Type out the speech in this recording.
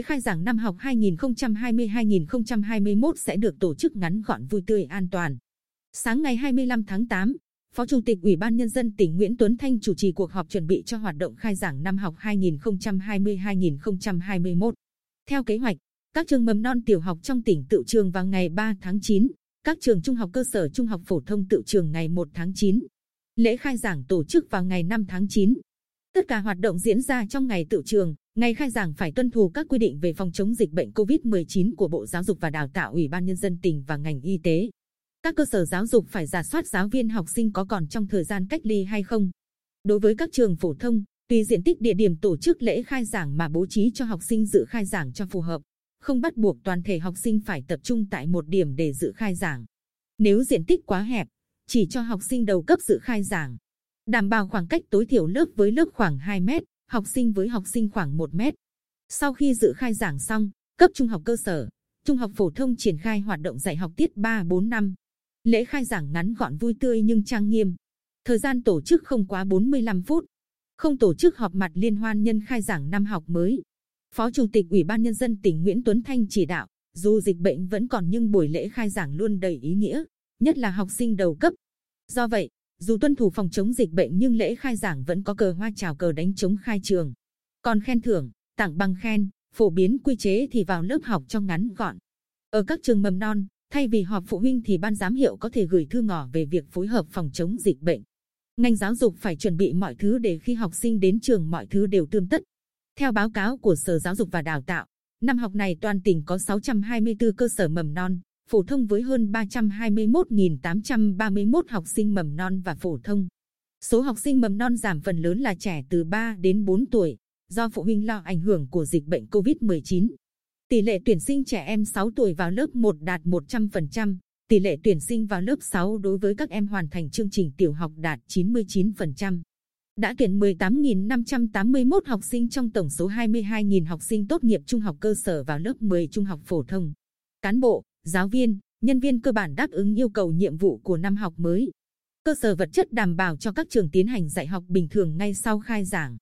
Lễ khai giảng năm học 2020-2021 sẽ được tổ chức ngắn gọn, vui tươi, an toàn. Sáng ngày 25 tháng 8, Phó Chủ tịch Ủy ban Nhân dân tỉnh Nguyễn Tuấn Thanh chủ trì cuộc họp chuẩn bị cho hoạt động khai giảng năm học 2020-2021. Theo kế hoạch, các trường mầm non tiểu học trong tỉnh tựu trường vào ngày 3 tháng 9, các trường trung học cơ sở trung học phổ thông tựu trường ngày 1 tháng 9. Lễ khai giảng tổ chức vào ngày 5 tháng 9. Tất cả hoạt động diễn ra trong ngày tựu trường, ngày khai giảng phải tuân thủ các quy định về phòng chống dịch bệnh COVID-19 của Bộ Giáo dục và Đào tạo, Ủy ban Nhân dân tỉnh và ngành y tế. Các cơ sở giáo dục phải rà soát giáo viên học sinh có còn trong thời gian cách ly hay không. Đối với các trường phổ thông, tùy diện tích địa điểm tổ chức lễ khai giảng mà bố trí cho học sinh dự khai giảng cho phù hợp, không bắt buộc toàn thể học sinh phải tập trung tại một điểm để dự khai giảng. Nếu diện tích quá hẹp, chỉ cho học sinh đầu cấp dự khai giảng. Đảm bảo khoảng cách tối thiểu lớp với lớp khoảng 2 mét, học sinh với học sinh khoảng 1 mét. Sau khi dự khai giảng xong, cấp trung học cơ sở, trung học phổ thông triển khai hoạt động dạy học tiết 3-4-5. Lễ khai giảng ngắn gọn, vui tươi nhưng trang nghiêm. Thời gian tổ chức không quá 45 phút. Không tổ chức họp mặt liên hoan nhân khai giảng năm học mới. Phó Chủ tịch Ủy ban Nhân dân tỉnh Nguyễn Tuấn Thanh chỉ đạo, dù dịch bệnh vẫn còn nhưng buổi lễ khai giảng luôn đầy ý nghĩa, nhất là học sinh đầu cấp. Do vậy, dù tuân thủ phòng chống dịch bệnh nhưng lễ khai giảng vẫn có cờ hoa, chào cờ, đánh trống khai trường. Còn khen thưởng, tặng bằng khen, phổ biến quy chế thì vào lớp học cho ngắn gọn. Ở các trường mầm non, thay vì họp phụ huynh thì ban giám hiệu có thể gửi thư ngỏ về việc phối hợp phòng chống dịch bệnh. Ngành giáo dục phải chuẩn bị mọi thứ để khi học sinh đến trường mọi thứ đều tươm tất. Theo báo cáo của Sở Giáo dục và Đào tạo, năm học này toàn tỉnh có 624 cơ sở mầm non, phổ thông với hơn 321.831 học sinh mầm non và phổ thông. Số học sinh mầm non giảm phần lớn là trẻ từ 3 đến 4 tuổi, do phụ huynh lo ảnh hưởng của dịch bệnh COVID-19. Tỷ lệ tuyển sinh trẻ em 6 tuổi vào lớp 1 đạt 100%, tỷ lệ tuyển sinh vào lớp 6 đối với các em hoàn thành chương trình tiểu học đạt 99%. Đã tuyển 18.581 học sinh trong tổng số 22.000 học sinh tốt nghiệp trung học cơ sở vào lớp 10 trung học phổ thông. Cán bộ, giáo viên, nhân viên cơ bản đáp ứng yêu cầu nhiệm vụ của năm học mới. Cơ sở vật chất đảm bảo cho các trường tiến hành dạy học bình thường ngay sau khai giảng.